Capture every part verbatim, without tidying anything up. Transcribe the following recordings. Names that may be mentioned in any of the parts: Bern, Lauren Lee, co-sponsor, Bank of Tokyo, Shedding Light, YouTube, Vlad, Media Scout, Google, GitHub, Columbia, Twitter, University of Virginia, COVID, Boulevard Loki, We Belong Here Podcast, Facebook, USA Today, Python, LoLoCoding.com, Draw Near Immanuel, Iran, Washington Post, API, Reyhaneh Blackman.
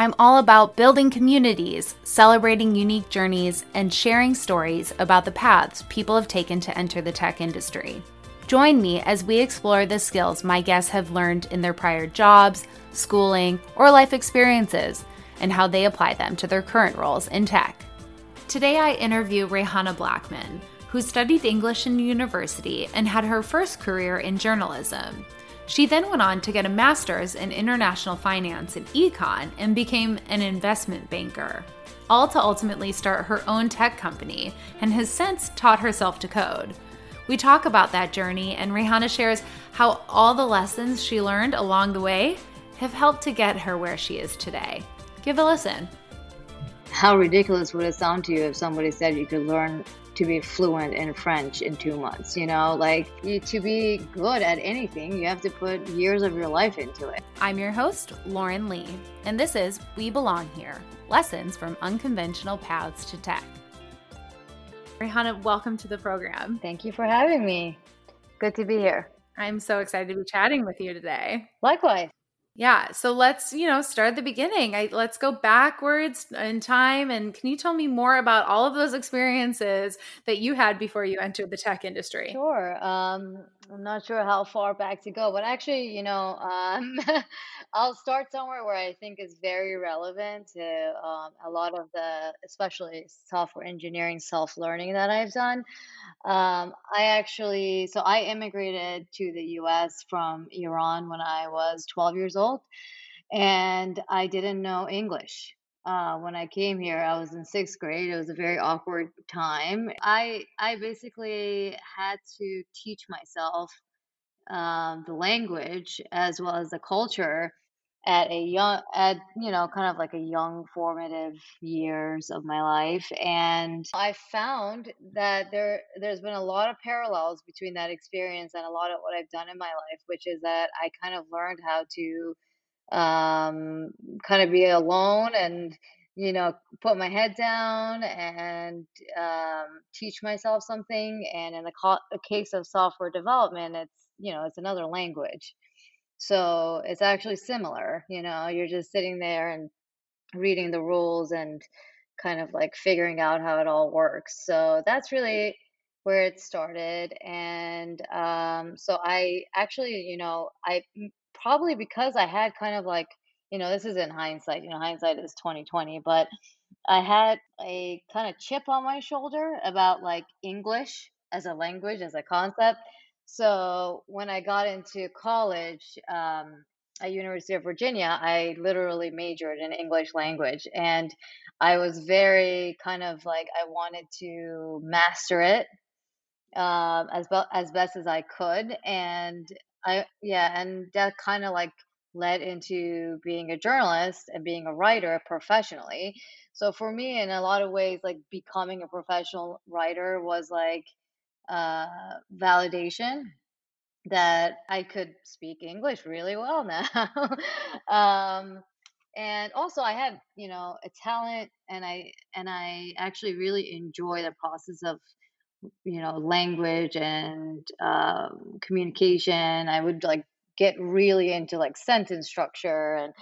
I'm all about building communities, celebrating unique journeys, and sharing stories about the paths people have taken to enter the tech industry. Join me as we explore the skills my guests have learned in their prior jobs, schooling, or life experiences, and how they apply them to their current roles in tech. Today I interview Reyhaneh Blackman, who studied English in university and had her first career in journalism. She then went on to get a master's in international finance and econ and became an investment banker, all to ultimately start her own tech company, and has since taught herself to code. We talk about that journey, and Reyhaneh shares how all the lessons she learned along the way have helped to get her where she is today. Give a listen. How ridiculous would it sound to you if somebody said you could learn to be fluent in French in two months, you know, like you, to be good at anything, you have to put years of your life into it. I'm your host, Lauren Lee, and this is We Belong Here, lessons from unconventional paths to tech. Reyhaneh, welcome to the program. Thank you for having me. Good to be here. I'm so excited to be chatting with you today. Likewise. Yeah. So let's, you know, start at the beginning. I, let's go backwards in time. And can you tell me more about all of those experiences that you had before you entered the tech industry? Sure. Um, I'm not sure how far back to go, but actually, you know, um, I'll start somewhere where I think is very relevant to um, a lot of the, especially software engineering, self-learning that I've done. Um, I actually, so I immigrated to the U S from Iran when I was twelve years old, and I didn't know English. Uh, when I came here, I was in sixth grade. It was a very awkward time. I I basically had to teach myself um, the language as well as the culture at a young, at you know, kind of like a young formative years of my life. And I found that there there's been a lot of parallels between that experience and a lot of what I've done in my life, which is that I kind of learned how to um kind of be alone and, you know, put my head down and um teach myself something. And in the co- case of software development, it's, you know, it's another language, so it's actually similar. You know, you're just sitting there and reading the rules and kind of like figuring out how it all works. So that's really where it started. And um so I actually, you know, I probably because I had kind of like, you know, this is in hindsight, you know, hindsight is twenty twenty, but I had a kind of chip on my shoulder about like English as a language, as a concept. So when I got into college um, at University of Virginia, I literally majored in English language, and I was very kind of like, I wanted to master it um, as well, as best as I could. And I, yeah, and that kind of like led into being a journalist and being a writer professionally. So for me, in a lot of ways, like becoming a professional writer was like uh, validation that I could speak English really well now. um, and also, I had, you know, a talent, and I and I actually really enjoy the process of, you know, language and um, communication. I would like get really into like sentence structure and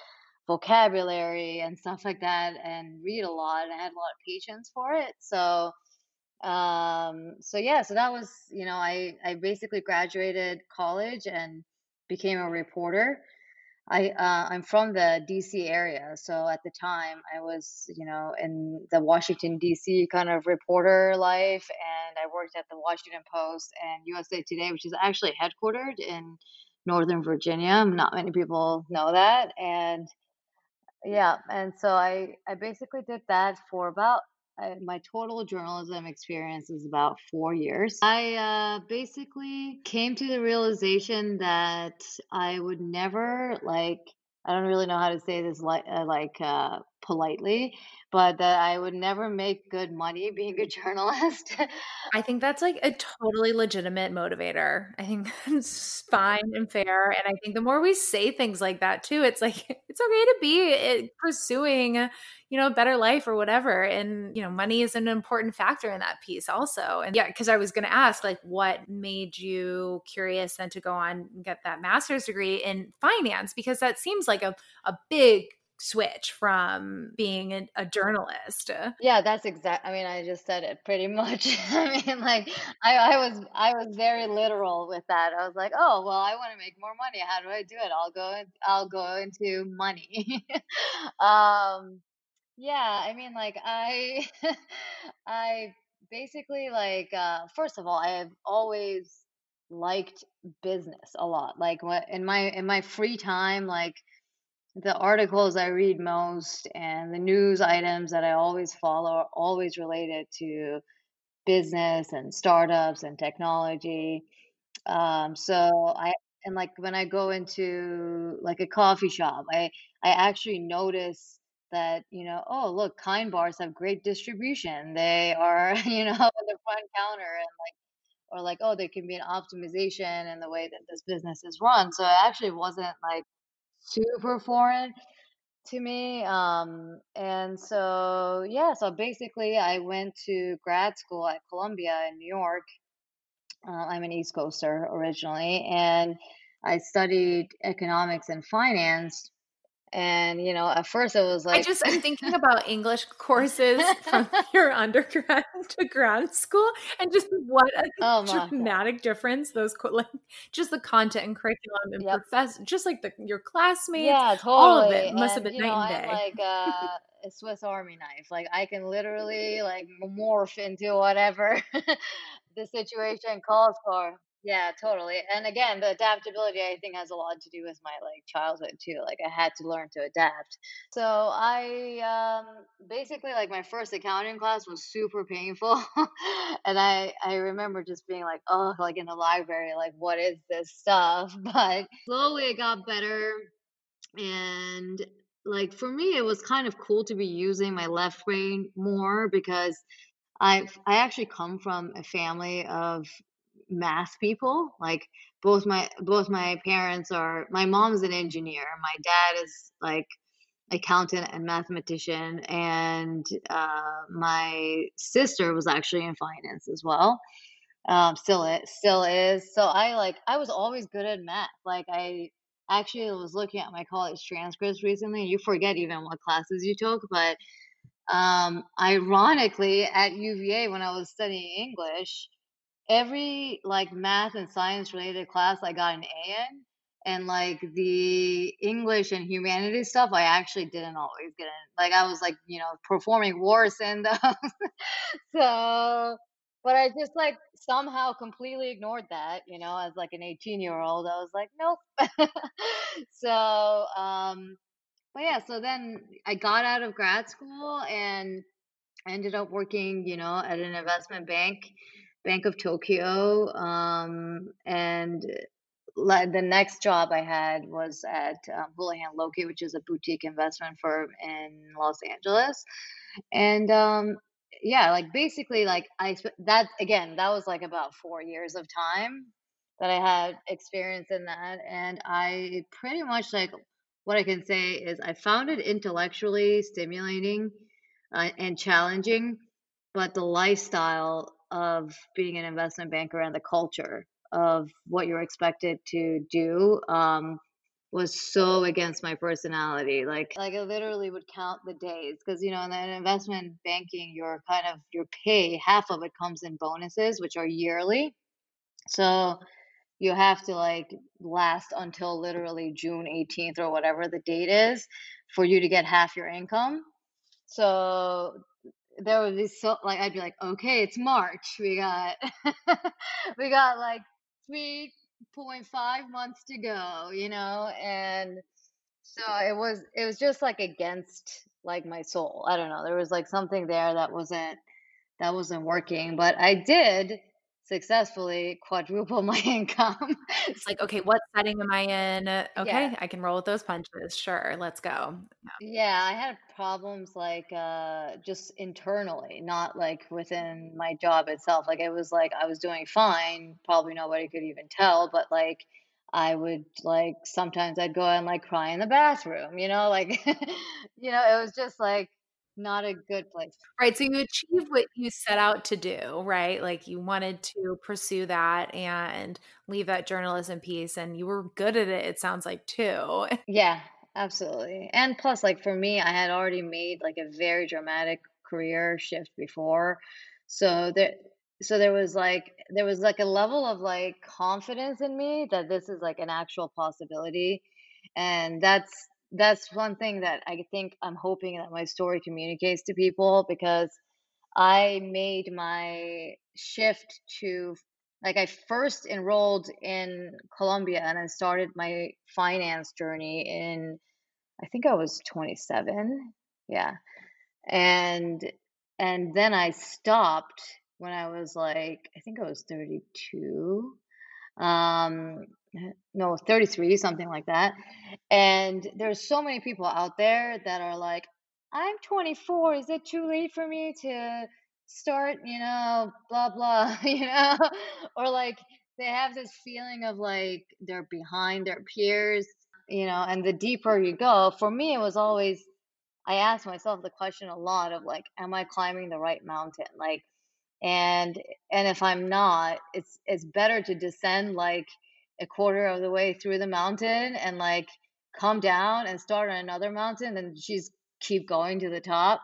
vocabulary and stuff like that, and read a lot. And I had a lot of patience for it. So, um, so yeah, so that was, you know, I, I basically graduated college and became a reporter. I, uh, I'm from the D C area. So at the time I was, you know, in the Washington, D C kind of reporter life. And I worked at the Washington Post and U S A Today, which is actually headquartered in Northern Virginia. Not many people know that. And yeah. And so I, I basically did that for about, uh, my total journalism experience is about four years. I uh, basically came to the realization that I would never, like, I don't really know how to say this like, uh, like uh, politely, but that I would never make good money being a journalist. I think that's like a totally legitimate motivator. I think that's fine and fair. And I think the more we say things like that too, it's like, it's okay to be pursuing, you know, a better life or whatever. And, you know, money is an important factor in that piece also. And yeah, because I was going to ask, like, what made you curious then to go on and get that master's degree in finance? Because that seems like a, a big switch from being a, a journalist? Yeah, that's exact. I mean, I just said it pretty much. I mean, like I, I was, I was very literal with that. I was like, oh, well, I want to make more money. How do I do it? I'll go, I'll go into money. um, yeah, I mean, like I, I basically like, uh, first of all, I have always liked business a lot. Like in my, in my free time, like, the articles I read most and the news items that I always follow are always related to business and startups and technology. Um, so I, and like when I go into like a coffee shop, I, I actually notice that, you know, oh, look, Kind bars have great distribution. They are, you know, on the front counter and like, or like, oh, there can be an optimization in the way that this business is run. So it actually wasn't like super foreign to me. Um, and so, yeah, so basically I went to grad school at Columbia in New York. Uh, I'm an East Coaster originally, and I studied economics and finance. And, you know, at first it was like, I just, I'm thinking about English courses from your undergrad to grad school and just what a oh dramatic God. difference those, like just the content and curriculum and yep. professor, just like the, your classmates, yeah, totally. all of it must and, have been you know, night and day. Like uh, a Swiss Army knife. Like I can literally like morph into whatever the situation calls for. Yeah, totally. And again, the adaptability, I think, has a lot to do with my like childhood too. Like I had to learn to adapt. So I um, basically like my first accounting class was super painful. And I, I remember just being like, oh, like in the library, like what is this stuff? But slowly it got better. And like for me, it was kind of cool to be using my left brain more because I I actually come from a family of math people. Like both my both my parents are, my mom's an engineer, my dad is like accountant and mathematician, and uh my sister was actually in finance as well, um still it still is. So I like I was always good at math. Like I actually was looking at my college transcripts recently, and you forget even what classes you took, but um ironically at U V A when I was studying English, every like math and science related class I got an A in, and like the English and humanities stuff I actually didn't always get in. Like I was like, you know, performing worse in those. So, but I just like somehow completely ignored that, you know, as like an eighteen year old, I was like, nope. So, um, but yeah, so then I got out of grad school and ended up working, you know, at an investment bank. Bank of Tokyo, um, and la- the next job I had was at um, Boulevard Loki, which is a boutique investment firm in Los Angeles. And um, yeah, like basically, like I sp- that again, that was like about four years of time that I had experience in that, and I pretty much like what I can say is I found it intellectually stimulating uh, and challenging, but the lifestyle of being an investment banker and the culture of what you're expected to do um, was so against my personality. Like, like I literally would count the days because, you know, in investment banking, your kind of your pay, half of it comes in bonuses, which are yearly. So you have to like last until literally June eighteenth or whatever the date is for you to get half your income. So there would be so like I'd be like, okay, it's March. We got we got like three point five months to go, you know, and so it was it was just like against like my soul. I don't know. There was like something there that wasn't that wasn't working. But I did successfully quadruple my income. It's like, okay, what setting am I in? Okay, yeah. I can roll with those punches. Sure, let's go. Yeah, yeah I had problems like uh, just internally, not like within my job itself. Like it was like I was doing fine. Probably nobody could even tell, but like I would like sometimes I'd go and like cry in the bathroom, you know, like, you know, it was just like, not a good place. Right. So you achieved what you set out to do, right? Like you wanted to pursue that and leave that journalism piece, and you were good at it, it sounds like, too. Yeah. Absolutely. And plus, like for me, I had already made like a very dramatic career shift before. So there so there was like there was like a level of like confidence in me that this is like an actual possibility. And that's that's one thing that I think I'm hoping that my story communicates to people, because I made my shift to like I first enrolled in Columbia and I started my finance journey in, I think I was twenty-seven. Yeah. And and then I stopped when I was like, I think I was thirty-two. Um no, thirty-three, something like that. And there's so many people out there that are like, I'm twenty-four. Is it too late for me to start, you know, blah, blah, you know, or like they have this feeling of like they're behind their peers, you know, and the deeper you go, for me, it was always, I asked myself the question a lot of like, am I climbing the right mountain? Like, and, and if I'm not, it's, it's better to descend like a quarter of the way through the mountain and like come down and start on another mountain and just keep going to the top,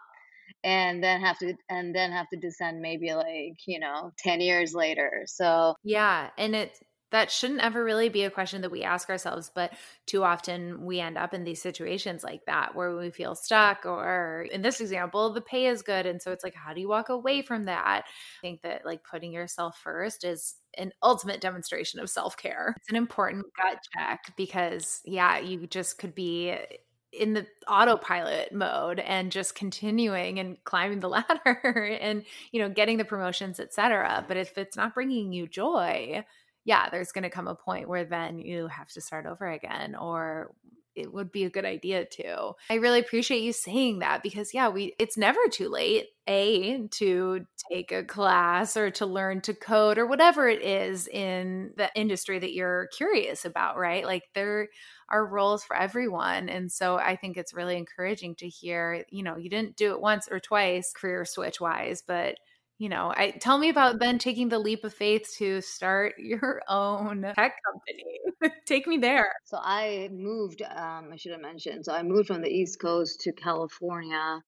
and then have to and then have to descend maybe like, you know, ten years later. So yeah, and it that shouldn't ever really be a question that we ask ourselves, but too often we end up in these situations like that where we feel stuck, or in this example, the pay is good. And so it's like, how do you walk away from that? I think that like putting yourself first is an ultimate demonstration of self-care. It's an important gut check because yeah, you just could be in the autopilot mode and just continuing and climbing the ladder and, you know, getting the promotions, et cetera. But if it's not bringing you joy, yeah, there's going to come a point where then you have to start over again, or it would be a good idea to. I really appreciate you saying that because yeah, we it's never too late, A, to take a class or to learn to code or whatever it is in the industry that you're curious about, right? Like there are roles for everyone. And so I think it's really encouraging to hear, you know, you didn't do it once or twice career switch wise, but you know, I tell me about then taking the leap of faith to start your own tech company. Take me there. So I moved, um, I should have mentioned, so I moved from the East Coast to California,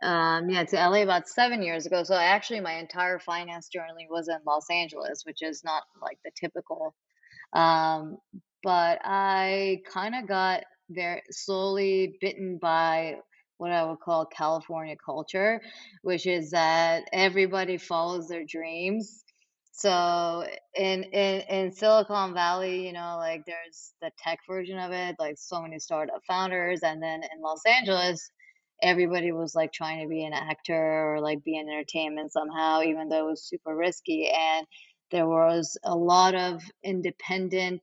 um, yeah, to L A about seven years ago. So actually my entire finance journey was in Los Angeles, which is not like the typical. Um, but I kind of got very slowly bitten by what I would call California culture, which is that everybody follows their dreams. So in, in in Silicon Valley, you know, like there's the tech version of it, like so many startup founders. And then in Los Angeles, everybody was like trying to be an actor or like be in entertainment somehow, even though it was super risky. And there was a lot of independent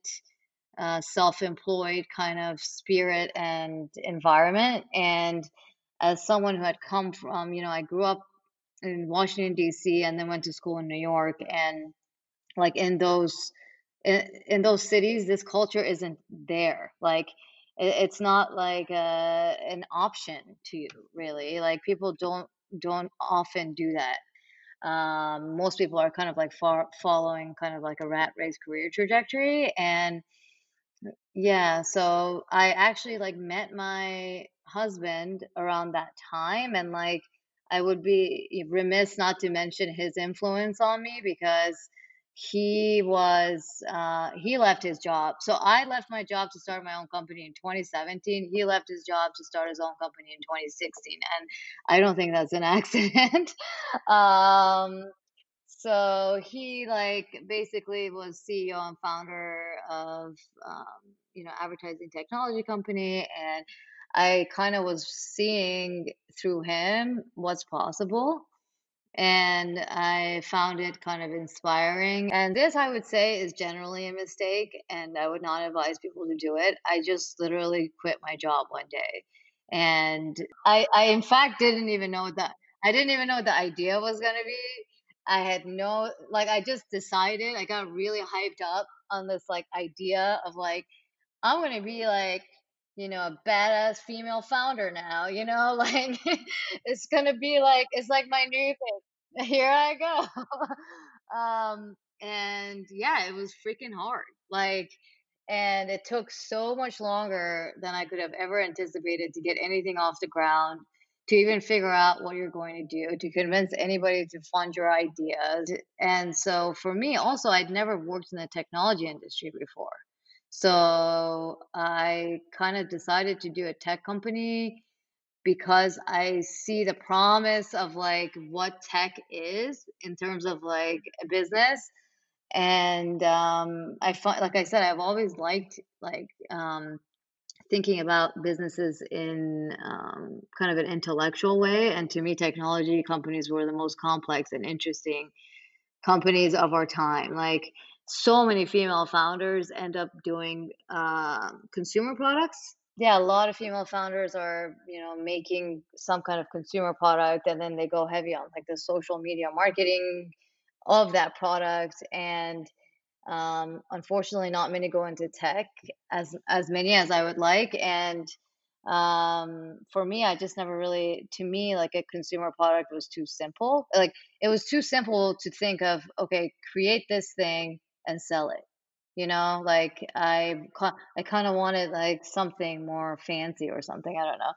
Uh, self-employed kind of spirit and environment. And as someone who had come from, you know, I grew up in Washington, D C, and then went to school in New York. And like in those, in, in those cities, this culture isn't there. Like it, it's not like a, an option to you really. Like people don't, don't often do that. Um, most people are kind of like far, following kind of like a rat race career trajectory. And yeah, so I actually like met my husband around that time, and like I would be remiss not to mention his influence on me because he was uh, he left his job. So I left my job to start my own company in twenty seventeen. He left his job to start his own company in twenty sixteen, and I don't think that's an accident. um, So he like basically was C E O and founder of, um, you know, advertising technology company. And I kind of was seeing through him what's possible. And I found it kind of inspiring. And this, I would say, is generally a mistake. And I would not advise people to do it. I just literally quit my job one day. And I, I in fact, didn't even know that. I didn't even know the idea was going to be. I had no, like, I just decided, I got really hyped up on this, like, idea of, like, I'm going to be, like, you know, a badass female founder now, you know, like, it's going to be, like, it's, like, my new thing. Here I go. um, and, yeah, it was freaking hard. Like, And it took so much longer than I could have ever anticipated to get anything off the ground, to even figure out what you're going to do, to convince anybody to fund your ideas. And so for me, also, I'd never worked in the technology industry before. So I kind of decided to do a tech company because I see the promise of like what tech is in terms of like a business. And um, I find, like I said, I've always liked like um, thinking about businesses in um, kind of an intellectual way. And to me, technology companies were the most complex and interesting companies of our time. Like so many female founders end up doing uh, consumer products. Yeah, a lot of female founders are, you know, making some kind of consumer product, and then they go heavy on like the social media marketing of that product. And um, unfortunately, not many go into tech, as as many as I would like. And um, for me, I just never really, to me, like a consumer product was too simple. Like it was too simple to think of, okay, create this thing and sell it. You know, like I, I kind of wanted like something more fancy or something. I don't know.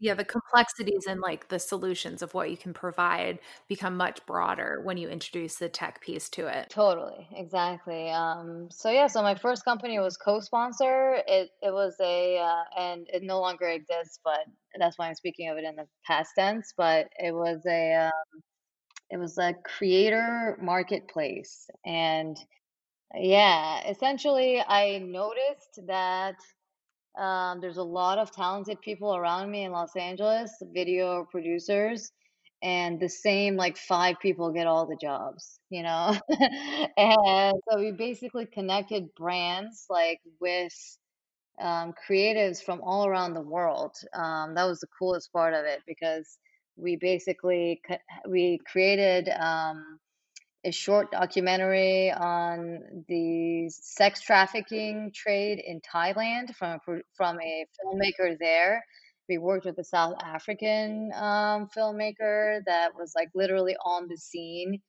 Yeah, the complexities and like the solutions of what you can provide become much broader when you introduce the tech piece to it. Totally, exactly. Um, so yeah, so my first company was Co-Sponsor. It it was a, uh, and it no longer exists, but that's why I'm speaking of it in the past tense. But it was a, um, it was a creator marketplace, and yeah, essentially, I noticed that um, there's a lot of talented people around me in Los Angeles, video producers, and the same like five people get all the jobs, you know. And so we basically connected brands like with um, creatives from all around the world. Um, that was the coolest part of it, because we basically we created. Um, a short documentary on the sex trafficking trade in Thailand from a, from a filmmaker there. We worked with a South African um, filmmaker that was like literally on the scene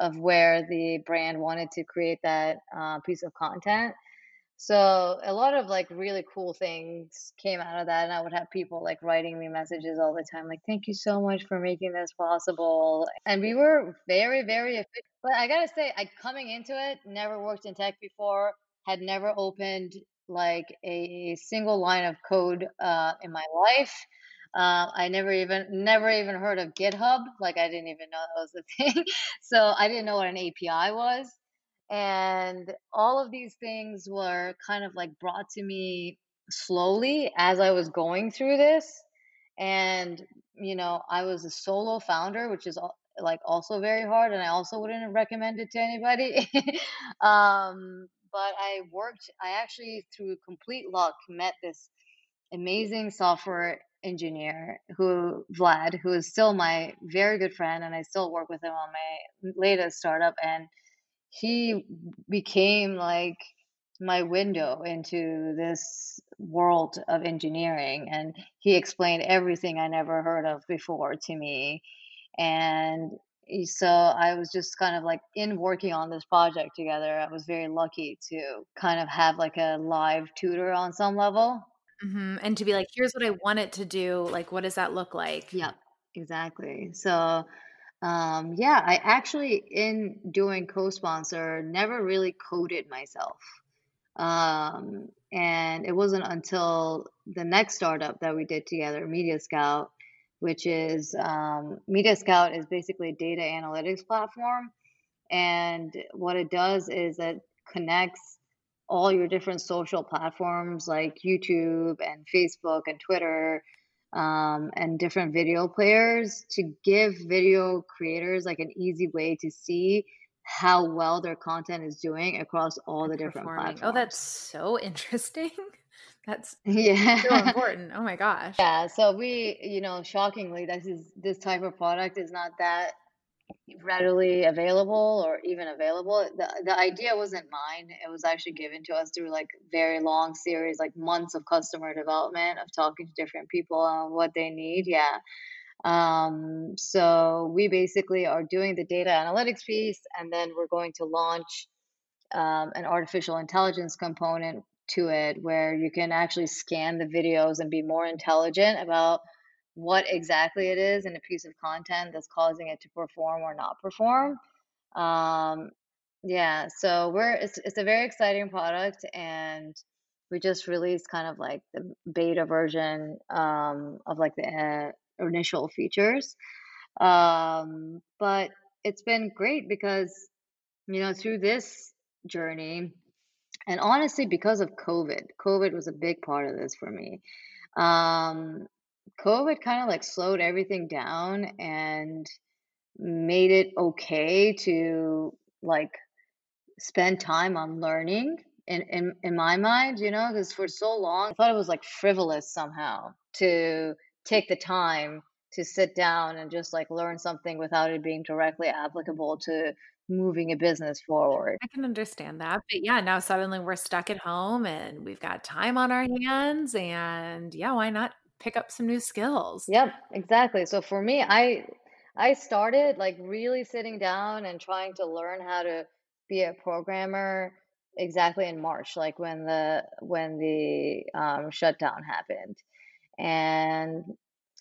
of where the brand wanted to create that uh, piece of content. So a lot of like really cool things came out of that. And I would have people like writing me messages all the time, like, thank you so much for making this possible. And we were very, very efficient. But I got to say, I coming into it, never worked in tech before, had never opened like a single line of code uh, in my life. Uh, I never even, never even heard of GitHub. Like I didn't even know that was a thing. So I didn't know what an A P I was. And all of these things were kind of like brought to me slowly as I was going through this. And, you know, I was a solo founder, which is like also very hard. And I also wouldn't have recommended it to anybody. um, but I worked, I actually through complete luck met this amazing software engineer who, Vlad, who is still my very good friend. And I still work with him on my latest startup. And he became like my window into this world of engineering, and he explained everything I never heard of before to me. And so I was just kind of like in working on this project together. I was very lucky to kind of have like a live tutor on some level. Mm-hmm. And to be like, here's what I want it to do. Like, what does that look like? Yep, exactly. So Um, yeah, I actually, in doing Co-Sponsor, never really coded myself. Um, and it wasn't until the next startup that we did together, Media Scout, which is, um, Media Scout is basically a data analytics platform. And what it does is it connects all your different social platforms like YouTube and Facebook and Twitter, um and different video players, to give video creators like an easy way to see how well their content is doing across all the different platforms. Oh, that's so interesting. That's yeah. so important. Oh my gosh. Yeah, so we, you know, shockingly, this is this type of product is not that readily available or even available. The the idea wasn't mine. It was actually given to us through like very long series, like months of customer development, of talking to different people on what they need. Yeah. Um, so we basically are doing the data analytics piece, and then we're going to launch um, an artificial intelligence component to it where you can actually scan the videos and be more intelligent about what exactly it is in a piece of content that's causing it to perform or not perform. Um, yeah, so we're it's, it's a very exciting product, and we just released kind of like the beta version um, of like the uh, initial features. Um, but it's been great because, you know, through this journey, and honestly, because of COVID, COVID was a big part of this for me. Um, COVID kind of like slowed everything down and made it okay to like spend time on learning in, in, in my mind, you know, because for so long, I thought it was like frivolous somehow to take the time to sit down and just like learn something without it being directly applicable to moving a business forward. I can understand that. But yeah, now suddenly we're stuck at home and we've got time on our hands, and yeah, why not pick up some new skills? Yep, exactly. So for me, I I started like really sitting down and trying to learn how to be a programmer exactly in March, like when the when the um, shutdown happened. And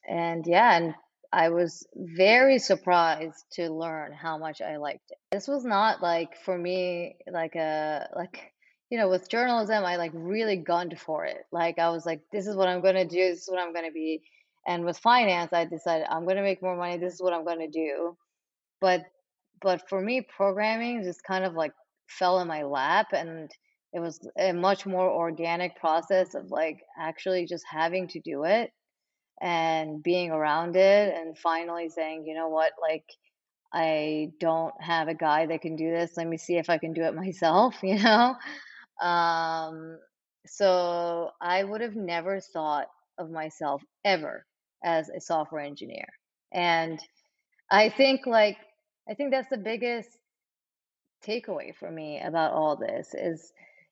and yeah, and I was very surprised to learn how much I liked it. This was not like for me like a like you know, with journalism, I like really gunned for it. Like I was like, this is what I'm going to do. This is what I'm going to be. And with finance, I decided I'm going to make more money. This is what I'm going to do. But, but for me, programming just kind of like fell in my lap, and it was a much more organic process of like actually just having to do it and being around it and finally saying, you know what, like, I don't have a guy that can do this. Let me see if I can do it myself, you know? Um, so I would have never thought of myself ever as a software engineer. And I think like, I think that's the biggest takeaway for me about all this is,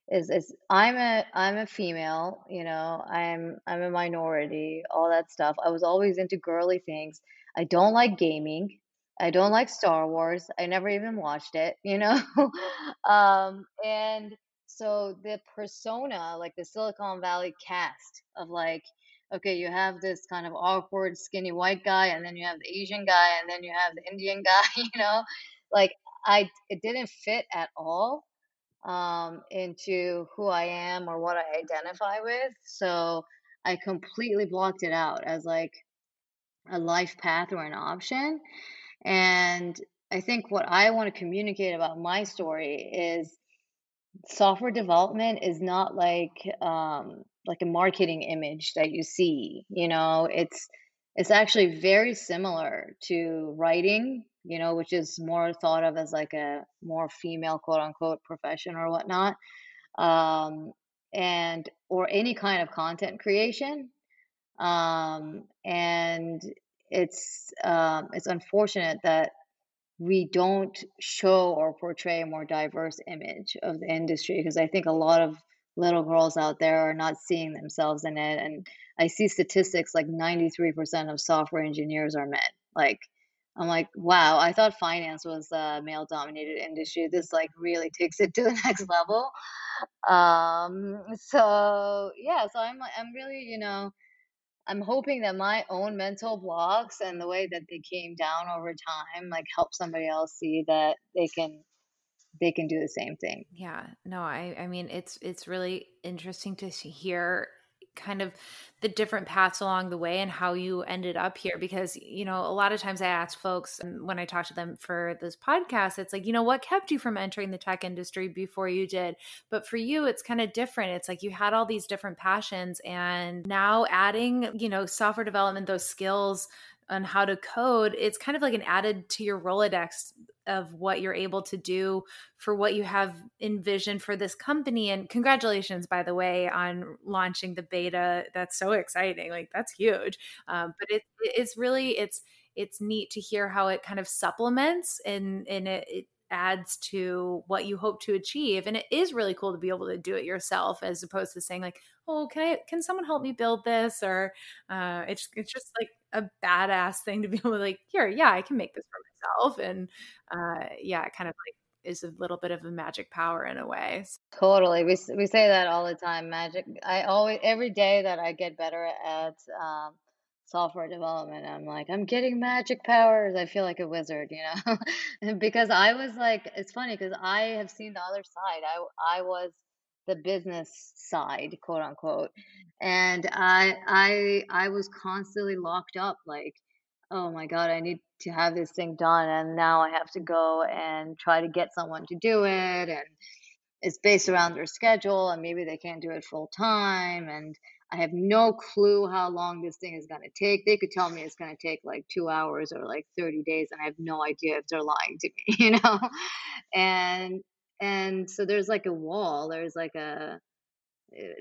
is, is I'm a, I'm a female, you know, I'm, I'm a minority, all that stuff. I was always into girly things. I don't like gaming. I don't like Star Wars. I never even watched it, you know? um, and so the persona, like the Silicon Valley cast of like, okay, you have this kind of awkward skinny white guy, and then you have the Asian guy, and then you have the Indian guy, you know, like I, it didn't fit at all um, into who I am or what I identify with. So I completely blocked it out as like a life path or an option. And I think what I want to communicate about my story is software development is not like um, like a marketing image that you see. You know, it's it's actually very similar to writing, you know, which is more thought of as like a more female quote unquote profession or whatnot, um, and or any kind of content creation. Um, and It's um, it's unfortunate that we don't show or portray a more diverse image of the industry, because I think a lot of little girls out there are not seeing themselves in it. And I see statistics like ninety-three percent of software engineers are men. Like, I'm like, wow, I thought finance was a male dominated industry. This like really takes it to the next level. Um, so yeah, so I'm I'm really, you know, I'm hoping that my own mental blocks and the way that they came down over time, like help somebody else see that they can, they can do the same thing. Yeah, no, I, I mean, it's, it's really interesting to hear kind of the different paths along the way and how you ended up here, because, you know, a lot of times I ask folks when I talk to them for this podcast, it's like, you know, what kept you from entering the tech industry before you did? But for you, it's kind of different. It's like you had all these different passions, and now adding, you know, software development, those skills on how to code, it's kind of like an added to your Rolodex of what you're able to do for what you have envisioned for this company. And congratulations, by the way, on launching the beta. That's so exciting. Like that's huge. Um, but it, it's really, it's, it's neat to hear how it kind of supplements and, and it, it adds to what you hope to achieve. And it is really cool to be able to do it yourself, as opposed to saying like, oh, can I, can someone help me build this? Or uh, it's, it's just like a badass thing to be able to like, here, yeah, I can make this for myself. And uh, yeah, kind of like is a little bit of a magic power in a way. Totally. We we say that all the time, magic. I always, every day that I get better at um, software development, I'm like, I'm getting magic powers. I feel like a wizard, you know, because I was like, it's funny because I have seen the other side. I I was the business side, quote unquote. And I I I was constantly locked up like, oh my God, I need to have this thing done. And now I have to go and try to get someone to do it. And it's based around their schedule and maybe they can't do it full time. And I have no clue how long this thing is going to take. They could tell me it's going to take like two hours or like thirty days. And I have no idea if they're lying to me, you know? And, and so there's like a wall, there's like a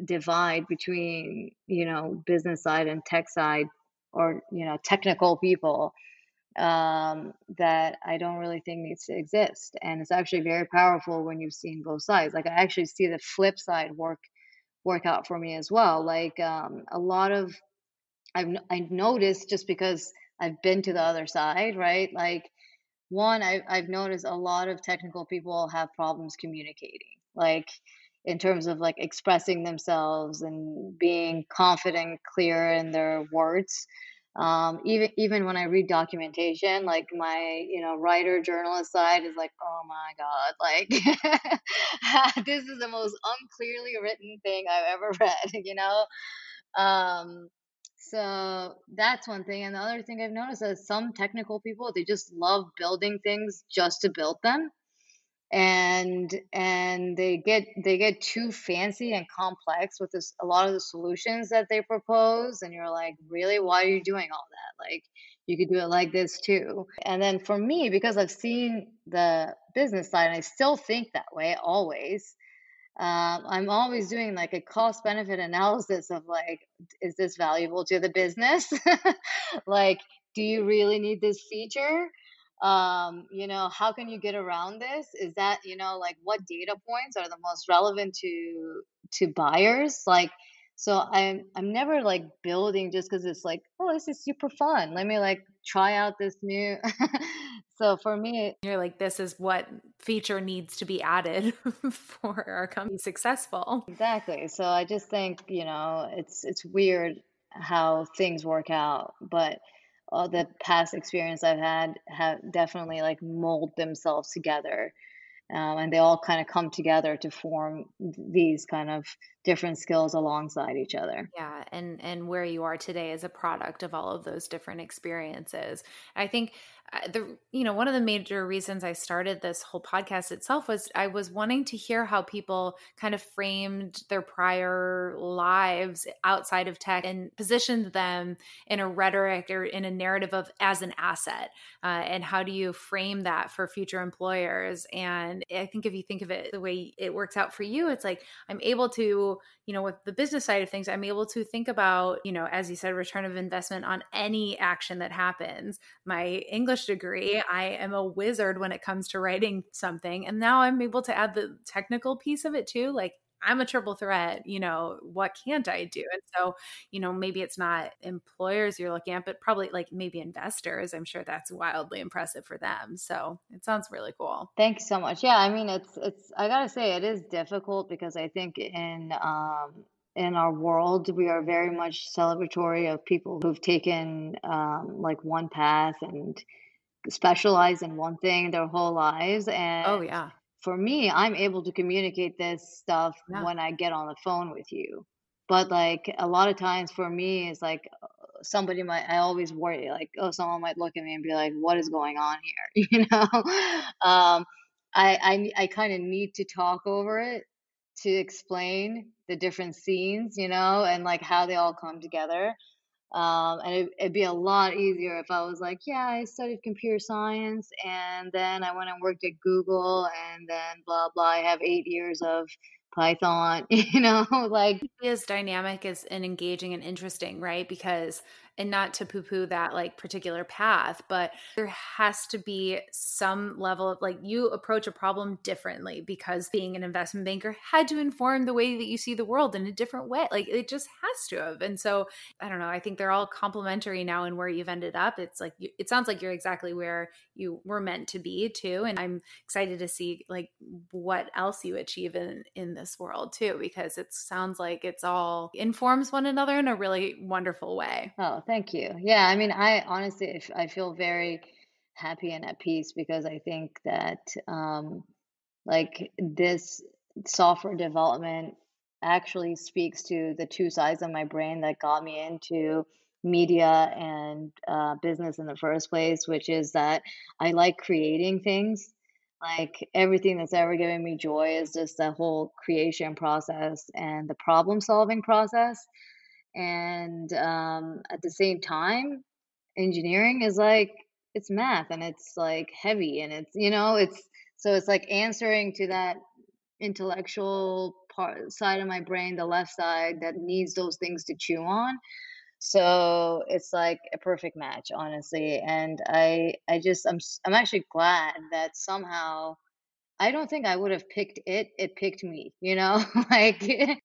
divide between, you know, business side and tech side, or, you know, technical people um, that I don't really think needs to exist. And it's actually very powerful when you've seen both sides. Like I actually see the flip side work work out for me as well. Like um, a lot of, I've I noticed just because I've been to the other side, right? Like one, I, I've noticed a lot of technical people have problems communicating. Like in terms of like expressing themselves and being confident and clear in their words. Um, even even when I read documentation, like my, you know, writer journalist side is like, oh my God, like this is the most unclearly written thing I've ever read, you know? Um, so that's one thing. And the other thing I've noticed is some technical people, they just love building things just to build them. And and they get they get too fancy and complex with this, a lot of the solutions that they propose. And you're like, really, why are you doing all that? Like, you could do it like this too. And then for me, because I've seen the business side, and I still think that way always, um, I'm always doing like a cost benefit analysis of like, is this valuable to the business? Like, do you really need this feature? Um, you know, how can you get around this? Is that, you know, like what data points are the most relevant to, to buyers? Like, so I'm, I'm never like building just cause it's like, oh, this is super fun. Let me like try out this new. So for me, you're like, this is what feature needs to be added for our company to be successful. Exactly. So I just think, you know, it's, it's weird how things work out, but all the past experience I've had have definitely like mold themselves together. Um, and they all kind of come together to form these kind of different skills alongside each other. Yeah. And, and where you are today is a product of all of those different experiences. I think the, you know, one of the major reasons I started this whole podcast itself was I was wanting to hear how people kind of framed their prior lives outside of tech and positioned them in a rhetoric or in a narrative of as an asset. Uh, and how do you frame that for future employers? And And I think if you think of it, the way it works out for you, it's like, I'm able to, you know, with the business side of things, I'm able to think about, you know, as you said, return of investment on any action that happens. My English degree, I am a wizard when it comes to writing something. And now I'm able to add the technical piece of it too. Like, I'm a triple threat, you know, what can't I do? And so, you know, maybe it's not employers you're looking at, but probably like maybe investors. I'm sure that's wildly impressive for them. So it sounds really cool. Thank you so much. Yeah. I mean, it's, it's, I gotta say it is difficult because I think in, um, in our world, we are very much celebratory of people who've taken um, like one path and specialize in one thing their whole lives. And oh yeah. For me, I'm able to communicate this stuff yeah. when I get on the phone with you. But like a lot of times for me, it's like somebody might, I always worry like, oh, someone might look at me and be like, what is going on here? You know, um, I, I, I kind of need to talk over it to explain the different scenes, you know, and like how they all come together. Um, and it, it'd be a lot easier if I was like, yeah, I studied computer science and then I went and worked at Google and then blah, blah, I have eight years of Python, you know, like. It is dynamic as, and engaging and interesting, right? Because and not to poo-poo that like particular path, but there has to be some level of like you approach a problem differently because being an investment banker had to inform the way that you see the world in a different way. Like it just has to have. And so I don't know. I think they're all complementary now and where you've ended up. It's like, it sounds like you're exactly where you were meant to be too. And I'm excited to see like what else you achieve in, in this world too, because it sounds like it's all informs one another in a really wonderful way. Oh, thank you. Yeah. I mean, I honestly, I feel very happy and at peace because I think that um, like this software development actually speaks to the two sides of my brain that got me into media and uh, business in the first place, which is that I like creating things. Like everything that's ever given me joy is just the whole creation process and the problem solving process. And um, at the same time, engineering is like, it's math and it's like heavy and it's, you know, it's, so it's like answering to that intellectual part side of my brain, the left side that needs those things to chew on. So it's like a perfect match, honestly. And I, I just, I'm, I'm actually glad that somehow, I don't think I would have picked it. It picked me, you know, like.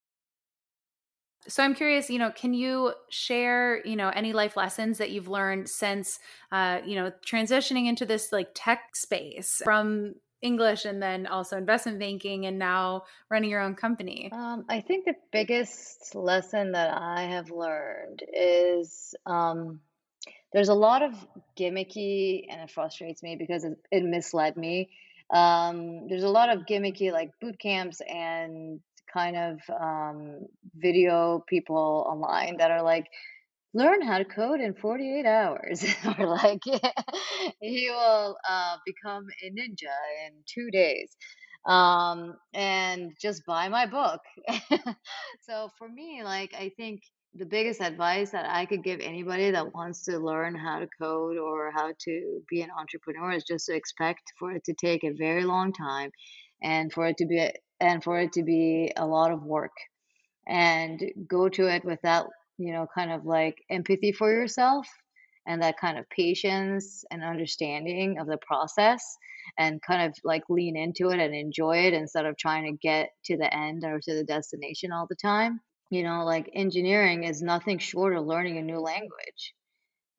So I'm curious, you know, can you share, you know, any life lessons that you've learned since, uh, you know, transitioning into this like tech space from English and then also investment banking and now running your own company? Um, I think the biggest lesson that I have learned is um, there's a lot of gimmicky, and it frustrates me because it, it misled me. Um, there's a lot of gimmicky like boot camps and kind of um, video people online that are like, learn how to code in forty-eight hours or like you will uh, become a ninja in two days um, and just buy my book. So for me, like, I think the biggest advice that I could give anybody that wants to learn how to code or how to be an entrepreneur is just to expect for it to take a very long time and for it to be a, and for it to be a lot of work, and go to it with that, you know, kind of like empathy for yourself and that kind of patience and understanding of the process, and kind of like lean into it and enjoy it instead of trying to get to the end or to the destination all the time. You know, like engineering is nothing short of learning a new language.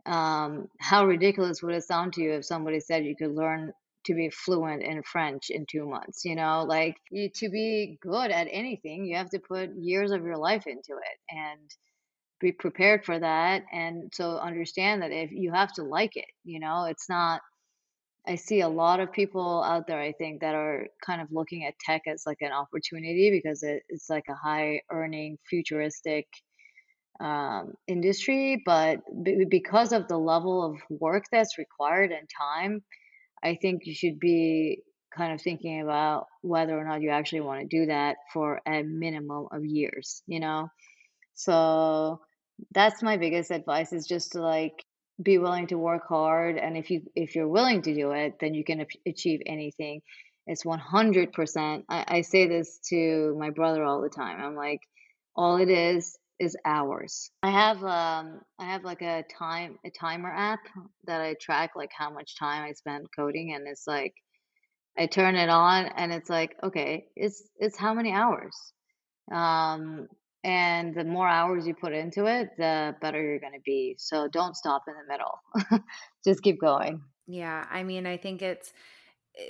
Um, how ridiculous would it sound to you if somebody said you could learn to be fluent in French in two months, you know, like you, to be good at anything, you have to put years of your life into it and be prepared for that. And so understand that if you have to like it, you know, it's not, I see a lot of people out there, I think, that are kind of looking at tech as like an opportunity because it, it's like a high earning futuristic um, industry. But b- because of the level of work that's required and time, I think you should be kind of thinking about whether or not you actually want to do that for a minimum of years, you know? So that's my biggest advice, is just to like be willing to work hard. And if you, if you're willing to do it, then you can achieve anything. It's one hundred percent. I, I say this to my brother all the time. I'm like, all it is, is hours. I have um I have like a time a timer app that I track like how much time I spend coding, and it's like I turn it on and it's like, okay, it's it's how many hours. Um and the more hours you put into it, the better you're going to be. So don't stop in the middle. Just keep going. Yeah, I mean, I think it's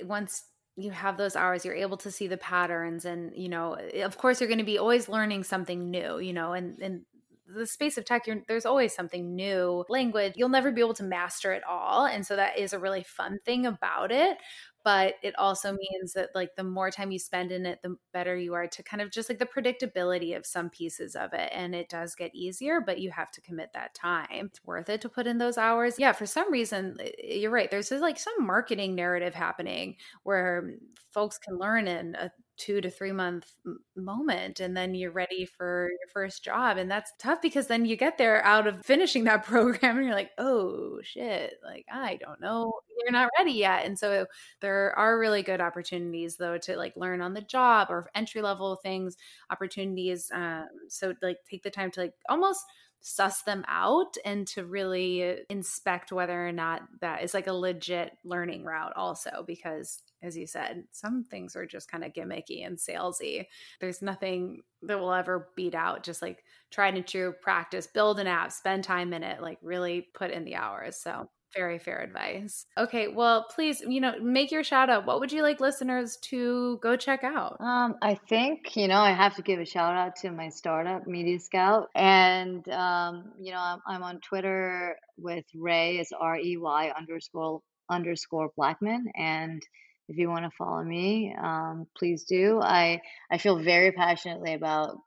once you have those hours, you're able to see the patterns, and, you know, of course you're going to be always learning something new, you know, and, and the space of tech, you're, there's always something new. Language, you'll never be able to master it all. And so that is a really fun thing about it. But it also means that like the more time you spend in it, the better you are to kind of just like the predictability of some pieces of it. And it does get easier, but you have to commit that time. It's worth it to put in those hours. Yeah, for some reason, you're right. There's like some marketing narrative happening where folks can learn in a two to three month moment, and then you're ready for your first job. And that's tough because then you get there out of finishing that program and you're like, oh shit, like, I don't know, you're not ready yet. And so there are really good opportunities though to like learn on the job or entry level things, opportunities. Um, so like take the time to like almost suss them out and to really inspect whether or not that is like a legit learning route also, because as you said, some things are just kind of gimmicky and salesy. There's nothing that will ever beat out just like tried and true practice, build an app, spend time in it, like really put in the hours. So very fair advice. Okay. Well, please, you know, make your shout out. What would you like listeners to go check out? Um, I think, you know, I have to give a shout out to my startup, Media Scout. And, um, you know, I'm, I'm on Twitter with Rey, it's R E Y underscore underscore Blackman. And if you want to follow me, um, please do. I, I feel very passionately about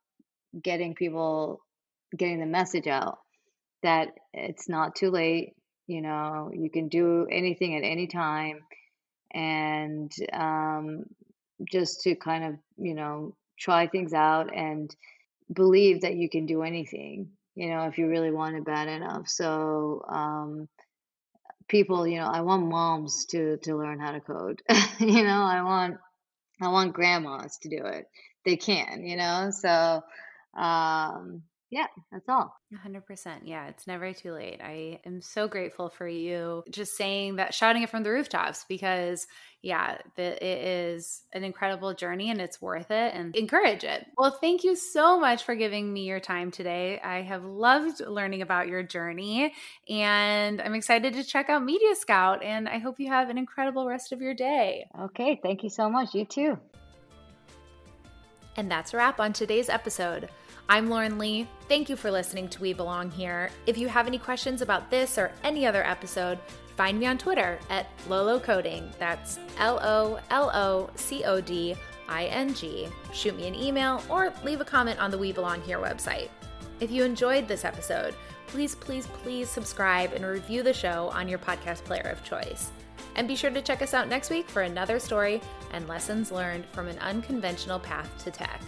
getting people, getting the message out that it's not too late. You know, you can do anything at any time, and um, just to kind of, you know, try things out and believe that you can do anything, you know, if you really want it bad enough. So um, people, you know, I want moms to, to learn how to code, you know, I want, I want grandmas to do it. They can, you know, so um yeah, that's all. one hundred percent. Yeah, it's never too late. I am so grateful for you just saying that, shouting it from the rooftops, because yeah, it is an incredible journey and it's worth it, and encourage it. Well, thank you so much for giving me your time today. I have loved learning about your journey, and I'm excited to check out Media Scout, and I hope you have an incredible rest of your day. Okay, thank you so much. You too. And that's a wrap on today's episode. I'm Lauren Lee. Thank you for listening to We Belong Here. If you have any questions about this or any other episode, find me on Twitter at LoLoCoding. That's L O L O C O D I N G. Shoot me an email or leave a comment on the We Belong Here website. If you enjoyed this episode, please, please, please subscribe and review the show on your podcast player of choice. And be sure to check us out next week for another story and lessons learned from an unconventional path to tech.